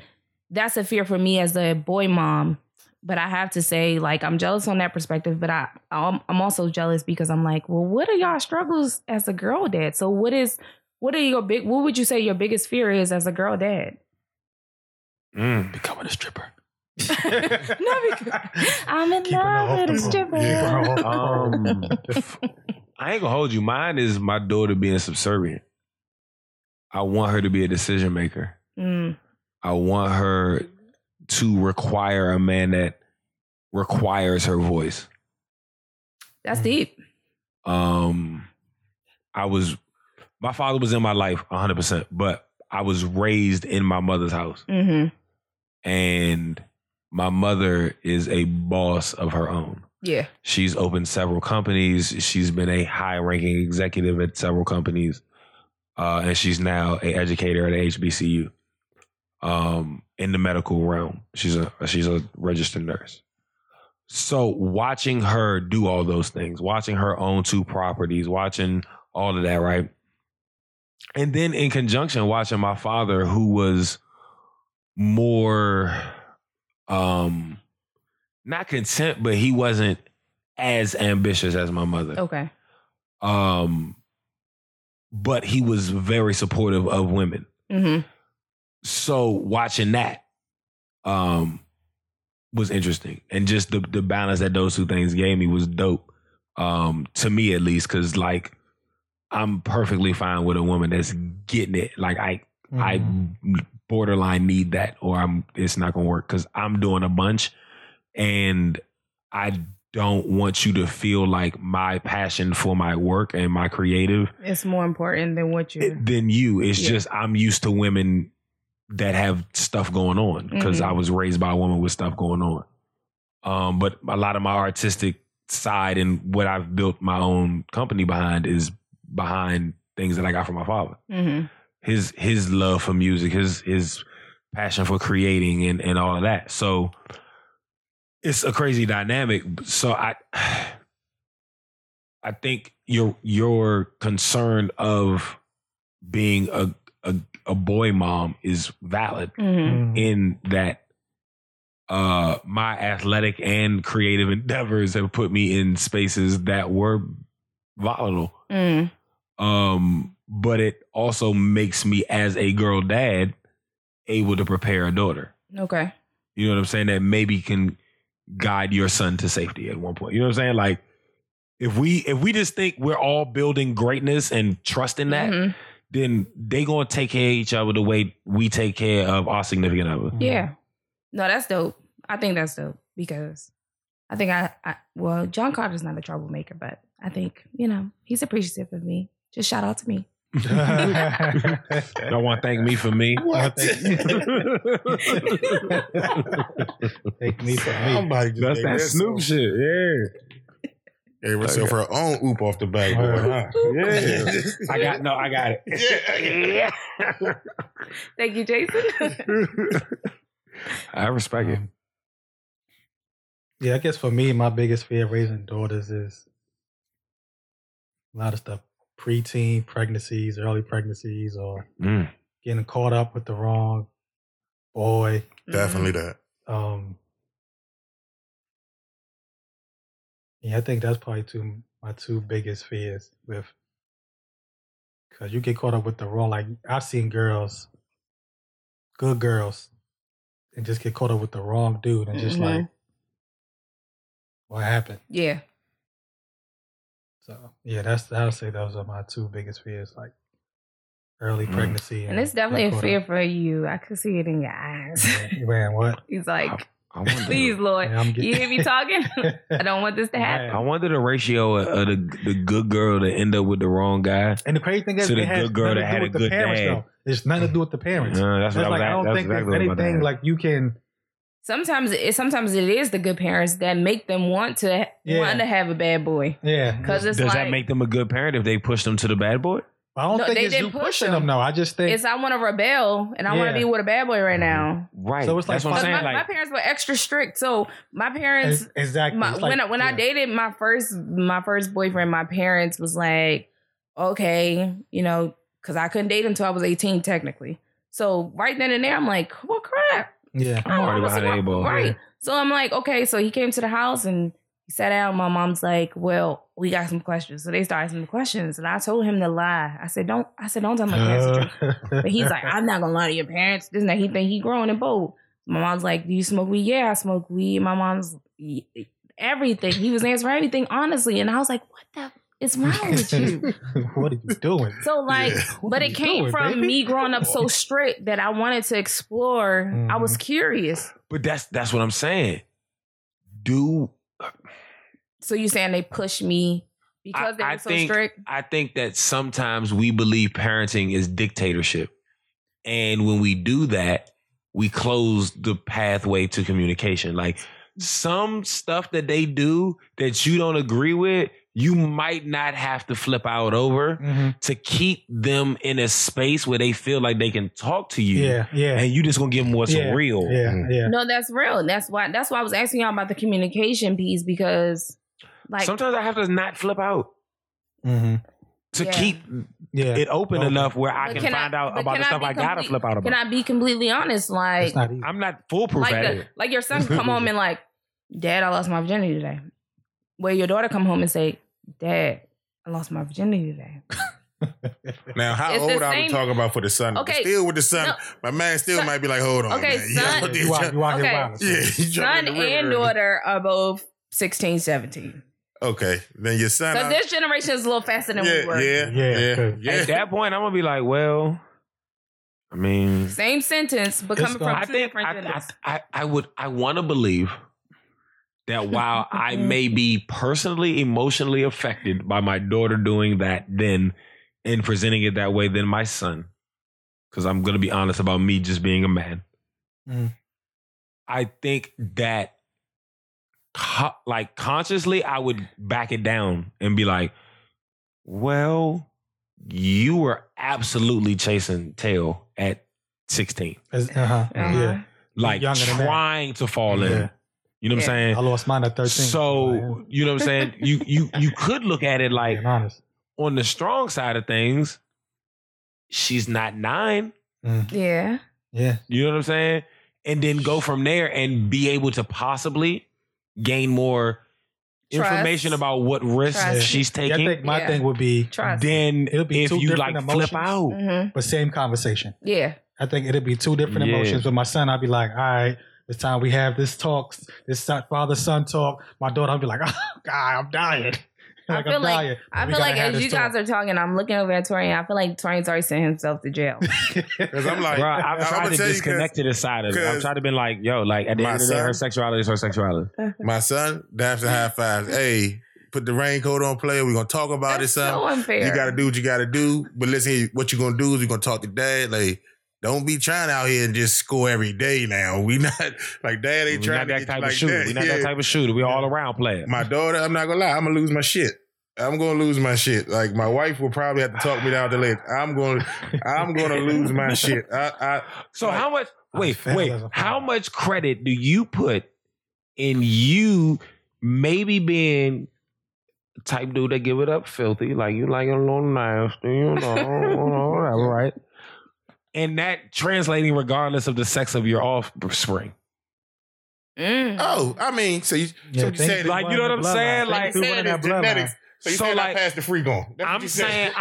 that's a fear for me as a boy mom. But I have to say, like, I'm jealous on that perspective, but I'm also jealous because I'm like, well, what are y'all struggles as a girl dad? So what would you say your biggest fear is as a girl dad? Becoming a stripper. I'm in love with a stripper. Yeah. I ain't gonna hold you. Mine is my daughter being subservient. I want her to be a decision maker. I want her to require a man that requires her voice. That's deep. My father was in my life 100%, but I was raised in my mother's house. Mm-hmm. And my mother is a boss of her own. Yeah. She's opened several companies. She's been a high ranking executive at several companies. and she's now an educator at HBCU in the medical realm. She's a registered nurse. So watching her do all those things, watching her own two properties, watching all of that, right? And then in conjunction, watching my father, who was more not content, but he wasn't as ambitious as my mother. Okay. But he was very supportive of women. Mm-hmm. So watching that was interesting. And just the balance that those two things gave me was dope, to me at least, because like I'm perfectly fine with a woman that's getting it. Like I borderline need that, or it's not gonna work because I'm doing a bunch, and I don't want you to feel like my passion for my work and my creative, it's more important than what you... Than you. It's just I'm used to women that have stuff going on because I was raised by a woman with stuff going on. But a lot of my artistic side and what I've built my own company behind is behind things that I got from my father. Mm-hmm. His love for music, his passion for creating and all of that. So... it's a crazy dynamic. So I think your concern of being a boy mom is valid in that my athletic and creative endeavors have put me in spaces that were volatile. Mm. But it also makes me, as a girl dad, able to prepare a daughter. Okay. You know what I'm saying? That maybe can guide your son to safety at one point. You know what I'm saying? Like if we just think we're all building greatness and trust in that, then they gonna take care of each other the way we take care of our significant other. Yeah. No, that's dope. I think that's dope because I think well, John Carter's not a troublemaker, but I think, you know, he's appreciative of me. Just shout out to me. Don't want to thank me for me. Thank me for me. Somebody just that's that Snoop shit. Yeah. Everyone sell for her own oop off the back. Yeah. I got it. Yeah. Thank you, Jason. I respect it. Yeah, I guess for me, my biggest fear of raising daughters is a lot of stuff. Preteen pregnancies, early pregnancies, or getting caught up with the wrong boy. Definitely that. Yeah, I think that's probably my two biggest fears with, because you get caught up with the wrong. Like I've seen girls, good girls, and just get caught up with the wrong dude, and just like, what happened? Yeah. So yeah, I would say those are my two biggest fears, like early pregnancy. And it's definitely a fear for you. I could see it in your eyes. Man, what? He's like, I please, Lord, man, you hear me talking? I don't want this to happen. Man. I wonder the ratio of the good girl to end up with the wrong guy. And the crazy thing is, to the good girl that had a good dad. It's nothing to do with the parents. That's what like, I don't think exactly there's anything like you can... Sometimes it is the good parents that make them want to have a bad boy. Yeah. Because it's... does like, that make them a good parent if they push them to the bad boy? I don't think it's you pushing them. No, I just think it's I want to rebel and I want to be with a bad boy right now. Right. So it's like, that's what I'm saying. My parents were extra strict. So my parents exactly my, like, when I dated my first boyfriend, my parents was like, okay, you know, because I couldn't date until I was 18 technically. So right then and there, I'm like, well, crap. Yeah, I'm already behind the eight ball. Right. So I'm like, okay, so he came to the house and he sat down. My mom's like, well, we got some questions. So they started some questions and I told him to lie. I said, don't tell my parents the truth. But he's like, I'm not going to lie to your parents. This and that. He think he grown and bold. My mom's like, do you smoke weed? Yeah, I smoke weed. My mom's everything. He was answering everything honestly. And I was like, what the is wrong with you? What are you doing? So like, but it came from me growing up so strict that I wanted to explore. I was curious. But that's what I'm saying. So you're saying they push me because they were so strict? I think that sometimes we believe parenting is dictatorship. And when we do that, we close the pathway to communication. Like some stuff that they do that you don't agree with, you might not have to flip out over to keep them in a space where they feel like they can talk to you. Yeah, yeah. And you just gonna give them what's real. Yeah, yeah. No, that's real. That's why I was asking y'all about the communication piece, because like sometimes I have to not flip out to keep it open enough where I can find out about the stuff I gotta flip out about. Can I be completely honest? Like, I'm not foolproof at it. Like your son come home and like, Dad, I lost my virginity today. Where your daughter come home and say, Dad, I lost my virginity today. Now, how old are we talking about for the son? Okay. Still with the son. No. My man still might be like, hold on. Okay, man. Son. Son and daughter are both 16, 17. Okay. Then your son. So this generation is a little faster than we were. Yeah. At that point, I'm going to be like, well, I mean. Same sentence, but coming from two different genders. I want to believe that while I may be personally, emotionally affected by my daughter doing that then and presenting it that way than my son, because I'm going to be honest about me just being a man, I think that consciously I would back it down and be like, well, you were absolutely chasing tail at 16. Yeah. Like trying to fall in. You know what I'm saying? I lost mine at 13. So, you know what I'm saying? You could look at it like, on the strong side of things, she's not 9. Yeah. You know what I'm saying? And then go from there and be able to possibly gain more information about what risks she's taking. I think my thing would be, then it'll be if you like emotions, flip out. But same conversation. Yeah. I think it'll be two different emotions. With my son, I'd be like, all right, this time we have this father-son talk. My daughter, I'll be like, oh, God, I'm dying. I'm dying. I feel like as you guys are talking, I'm looking over at Torian. I feel like Torian's already sent himself to jail. Because I'm like, bro, I'm trying to disconnect to the side of it. I'm trying to be like, yo, like at the end of the day, her sexuality is her sexuality. My son, daps and high fives. Hey, put the raincoat on, player. We're going to talk about it, son. So unfair. You got to do what you got to do. But listen, what you're going to do is you're going to talk to Dad. Like, don't be trying out here and just score every day now. We not like Dad ain't trying to get you like that. We not that type of shooter. We all around player. My daughter, I'm not gonna lie, I'm gonna lose my shit. Like my wife will probably have to talk me down the ledge. I'm gonna lose my shit. How much credit do you put in you maybe being type dude that give it up filthy, like you like a little nasty, you know, whatever, right? And that translating regardless of the sex of your offspring. Oh, I mean, so you saying like you know what I'm saying? Like genetics. So you saying I passed the free gone. I'm saying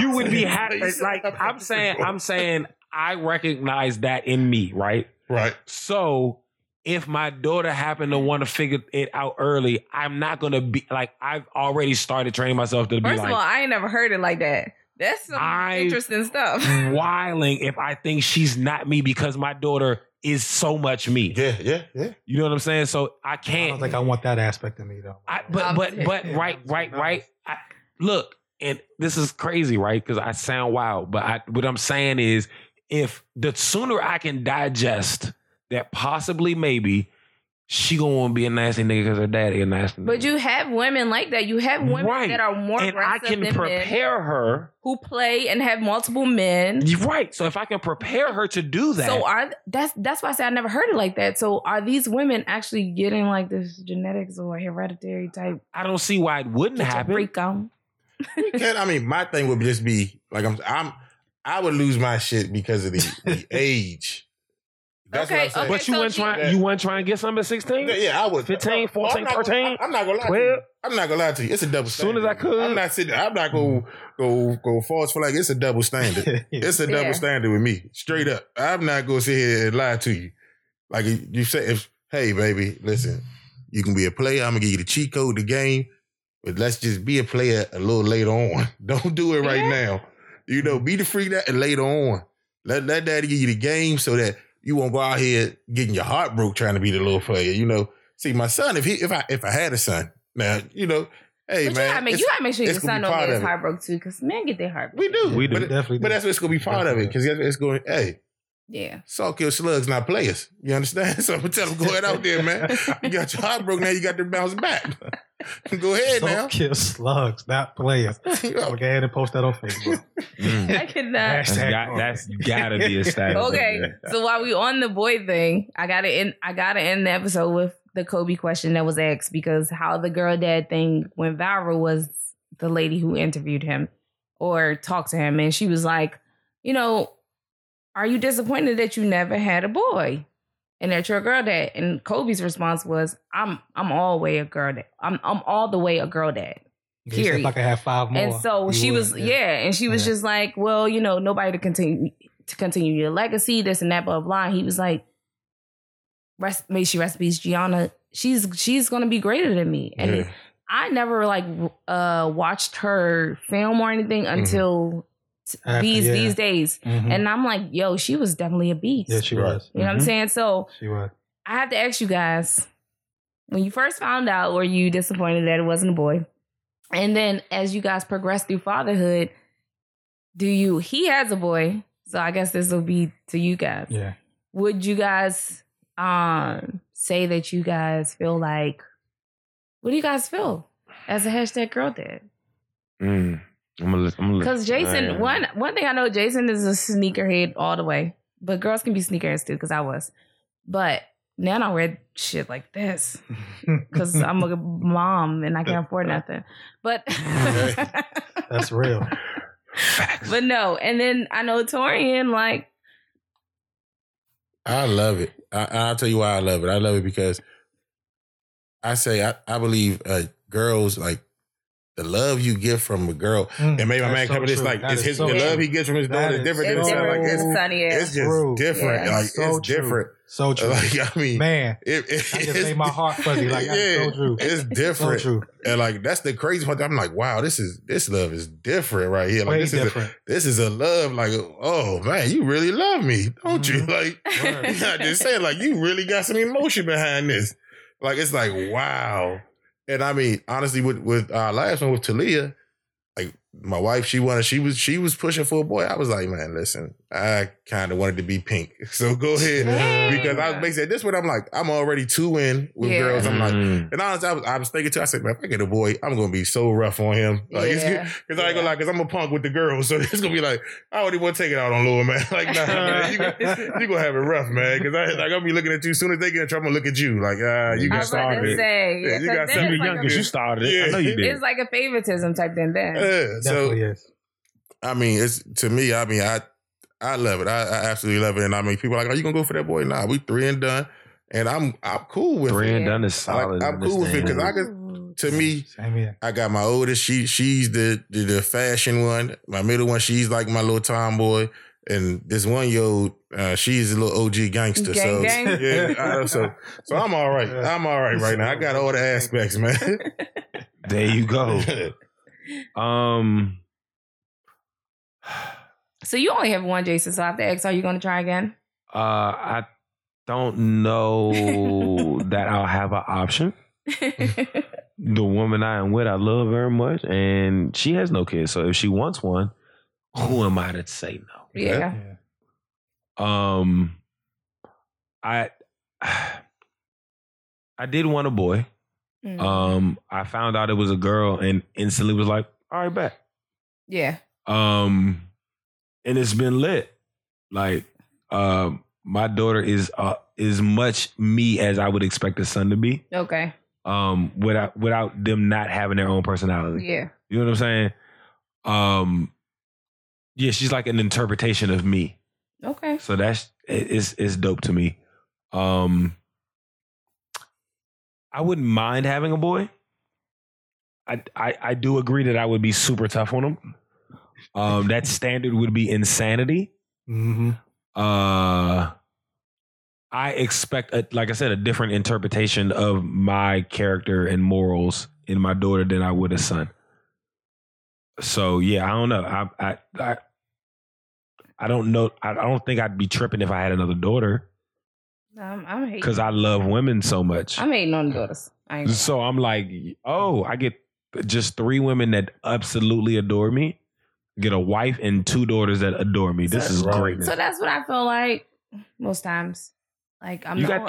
you would be happy. Like I'm saying I recognize that in me, right? Right. So if my daughter happened to want to figure it out early, I'm not gonna be like I've already started training myself to be like. First of all, I ain't never heard it like that. That's some interesting stuff. Wiling if I think she's not me because my daughter is so much me. Yeah. You know what I'm saying? So I can't. I don't think I want that aspect of me though. Right. Look, and this is crazy, right? Because I sound wild, but what I'm saying is, if the sooner I can digest that, possibly maybe. She gonna want to be a nasty nigga because her daddy a nasty nigga. But you have women like that. You have women that are more aggressive than men. And I can prepare her. Who play and have multiple men. Right. So if I can prepare her to do that. So that's why I said I never heard it like that. So are these women actually getting like this genetics or hereditary type? I don't see why it wouldn't happen. Freak out. I mean, my thing would just be like I would lose my shit because of the age. That's okay, what I'm saying. But you weren't trying to get something at 16? Yeah, I was. 15, 14, 13? I'm not going to lie to you. It's a double standard. As soon as I could. I'm not going to go false flag. It's a double standard. It's a double standard with me. Straight up. I'm not going to sit here and lie to you. Like you say, hey, baby, listen, you can be a player. I'm going to give you the cheat code, the game. But let's just be a player a little later on. Don't do it right now. You know, be the freak that and later on. Let daddy give you the game so that you won't go out here getting your heart broke trying to be the little player, you know. See, my son, if I had a son, now, you know, hey, but man. You gotta make sure your son don't get his heart broke too, because men get their heart broke. We do. But definitely. But that's what's gonna be part of it. Because it's going, hey, Yeah. Salt kill slugs, not players. You understand? So I'm going to tell them, go ahead out there, man. You got your heart broken, now you got to bounce back. Go ahead Salt now. Salt kill slugs, not players. I'm going to go ahead and post that on Facebook. I cannot. That's got to be a style. Okay. So while we on the boy thing, I gotta end the episode with the Kobe question that was asked, because how the girl dad thing went viral was the lady who interviewed him or talked to him. And she was like, you know, are you disappointed that you never had a boy and that you're a girl dad? And Kobe's response was, I'm all the way a girl dad. Period. If I could have 5 more. And so she was, and she was just like, well, you know, nobody to continue your legacy, this and that, blah, blah. And he was like, may she rest in peace, Gianna. She's gonna be greater than me. And I never watched her film or anything until these days. Mm-hmm. And I'm like, yo, she was definitely a beast. Yeah, she was. You know what I'm saying? So she was. I have to ask you guys, when you first found out, were you disappointed that it wasn't a boy? And then as you guys progress through fatherhood, he has a boy, so I guess this will be to you guys. Yeah. Would you guys say that you guys feel like, what do you guys feel as a hashtag girl dad? Because Jason, one thing I know, Jason is a sneakerhead all the way, but girls can be sneakerheads too, because I was. But now I don't wear shit like this because I'm a mom and I can't afford nothing. But that's real. But no, and then I know Torian, like, I love it. I'll tell you why I love it. I love it because I believe girls, like, the love you get from a girl, and maybe my man covered this, like, it's his, the love he gets from his daughter is different than something like this. It's just different. Like, it's different. So true. Like, I mean, man, I just made my heart fuzzy. Like, yeah, so true. It's different. So true. And like, that's the crazy part. I'm like, wow, this love is different right here. Like, this is a love. Like, oh man, you really love me, don't you? Like, I just said, like, you really got some emotion behind this. Like, it's like, wow. And I mean, honestly, with our last one with Talia, like, my wife, she was pushing for a boy. I was like, man, listen, I kind of wanted to be pink. So go ahead. Dang. Because I was basically, at this point, I'm like, I'm already 2 in with girls. I'm like, and honestly, I was thinking too, I said, man, if I get a boy, I'm going to be so rough on him. Like, because I ain't going to lie, because I'm a punk with the girls. So it's going to be like, I already want to take it out on Lord, man. Like, nah, man, you're going to have it rough, man. Because I'm going to be looking at you. As soon as they get in trouble, I'm going to look at you. Like, you got started. You got something young because you started it. Yeah. I know you did. It's like a favoritism type thing then. So, I mean, it's to me, I mean, I love it. I absolutely love it. And I mean, people are like, are you going to go for that boy? Nah, we 3 and done. And I'm cool with it. 3 and done is solid. I'm cool with it because I could, to me, I got my oldest. She's the fashion one. My middle one, she's like my little tomboy. And this 1-year-old, she's a little OG gangster. Gang. Yeah. So I'm all right. I'm all right now. I got all the aspects, man. There you go. So you only have one, Jason. So I have to ask, are you going to try again? I don't know that I'll have an option. The woman I am with, I love very much, and she has no kids. So if she wants one, who am I to say no? Yeah. I did want a boy. Mm. I found out it was a girl, and instantly was like, all right, bet. Yeah. And it's been lit. Like, my daughter is much me as I would expect a son to be. Okay. Without them not having their own personality. Yeah. You know what I'm saying? Yeah, she's like an interpretation of me. Okay. So that's it's dope to me. I wouldn't mind having a boy. I do agree that I would be super tough on him. That standard would be insanity. Mm-hmm. I expect, like I said, a different interpretation of my character and morals in my daughter than I would a son. So yeah, I don't know. I don't know. I don't think I'd be tripping if I had another daughter. I'm hating because I love women so much. I'm hating on daughters. So I'm like, oh, I get just 3 women that absolutely adore me. Get a wife and 2 daughters that adore me. This is great. So that's what I feel like. most times. Like I'm the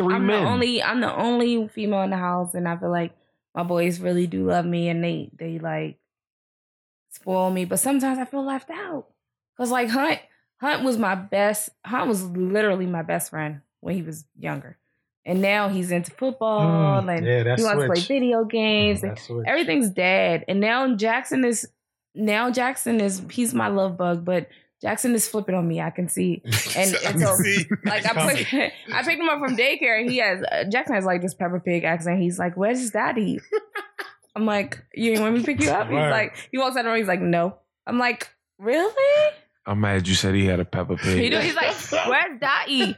only female in the house, and I feel like my boys really do love me, and they like spoil me. But sometimes I feel left out, cause like Hunt was my best. Hunt was literally my best friend when he was younger, and now he's into football and he wants to play video games. And everything's dead, and now Jackson is he's my love bug, but Jackson is flipping on me. I can see. And so, like, I picked him up from daycare, and Jackson has like this Peppa Pig accent. He's like, "Where's his daddy?" I'm like, "You didn't want me to pick you up?" He's like, he walks out of the room, he's like, "No." I'm like, "Really?" I'm mad you said he had a Peppa Pig. He's like, "Where's daddy?"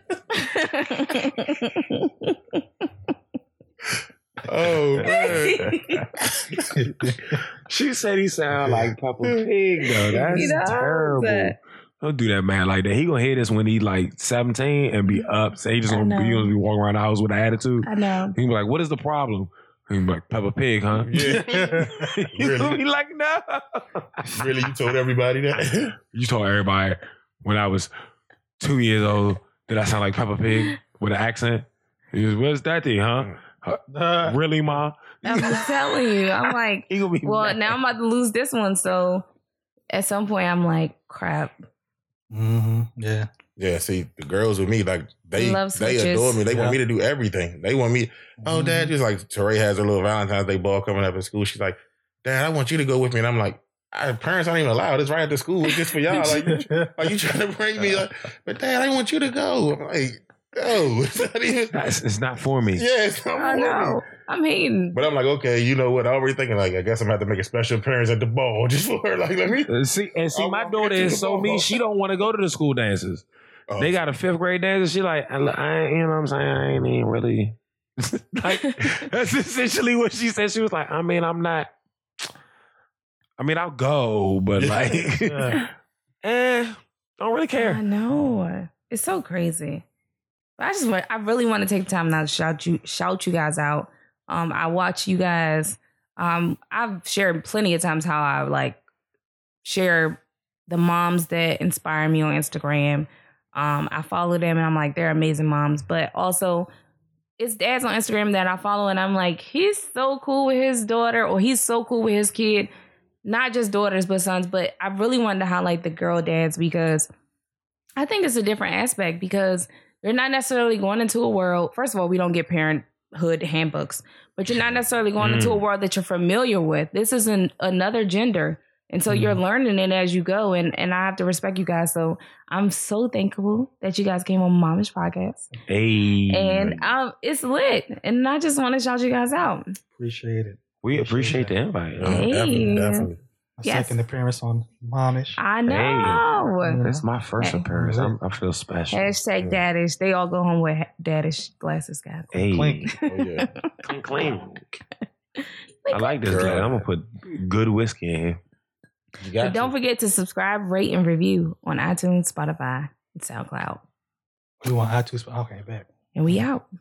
Oh, man. She said he sound like Peppa Pig, though. That's terrible. Don't do that, man, like that. He gonna hear this when he like 17 and be up. So he just gonna be walking around the house with an attitude. I know. He be like, "What is the problem?" He be like, "Peppa Pig, huh?" Yeah. Really? Gonna be like, "No." Really, you told everybody that? You told everybody when I was 2 years old that I sound like Peppa Pig with an accent. He was, "Where's Daddy, huh?" Really, Ma? I'm telling you. I'm like, now I'm about to lose this one. So at some point, I'm like, crap. Mm-hmm. Yeah. Yeah. See, the girls with me, like, they adore me. They want me to do everything. They want me. Oh, Dad, just like Teray has her little Valentine's Day ball coming up in school. She's like, "Dad, I want you to go with me." And I'm like, "Our parents aren't even allowed. It's right after school. It's just for y'all. Like, you trying to bring me? Like, but Dad, I want you to go." I'm like, "No, it's not for me." Yeah, it's not for me. I'm hating. But I'm like, okay, you know what? I'm already thinking, like, I guess I'm going to have to make a special appearance at the ball just for her. Like, let me see. My daughter is so mean. She don't want to go to the school dances. Oh. They got a fifth grade dance. She like, I you know what I'm saying? I ain't even really. Like, that's essentially what she said. She was like, I'll go, but like, don't really care. I know. It's so crazy. But I really want to take time now to shout you guys out. I watch you guys. I've shared plenty of times how I like share the moms that inspire me on Instagram. I follow them and I'm like, they're amazing moms. But also, it's dads on Instagram that I follow and I'm like, he's so cool with his daughter, or he's so cool with his kid. Not just daughters, but sons. But I really wanted to highlight the girl dads because I think it's a different aspect because you're not necessarily going into a world. First of all, we don't get parenthood handbooks, but you're not necessarily going into a world that you're familiar with. This is another gender. And so you're learning it as you go. And I have to respect you guys. So I'm so thankful that you guys came on Momish Podcast. Hey. And it's lit. And I just want to shout you guys out. Appreciate it. We appreciate the invite. Hey. Definitely. Second appearance on Momish. I know. Hey, that's my first appearance. I feel special. Hashtag daddish. They all go home with daddish glasses, guys. Hey. Clink. Oh, yeah. Clink, clink. I like this, girl. I'm going to put good whiskey in here. But don't forget to subscribe, rate, and review on iTunes, Spotify, and SoundCloud. We want iTunes. Okay, back. And we out.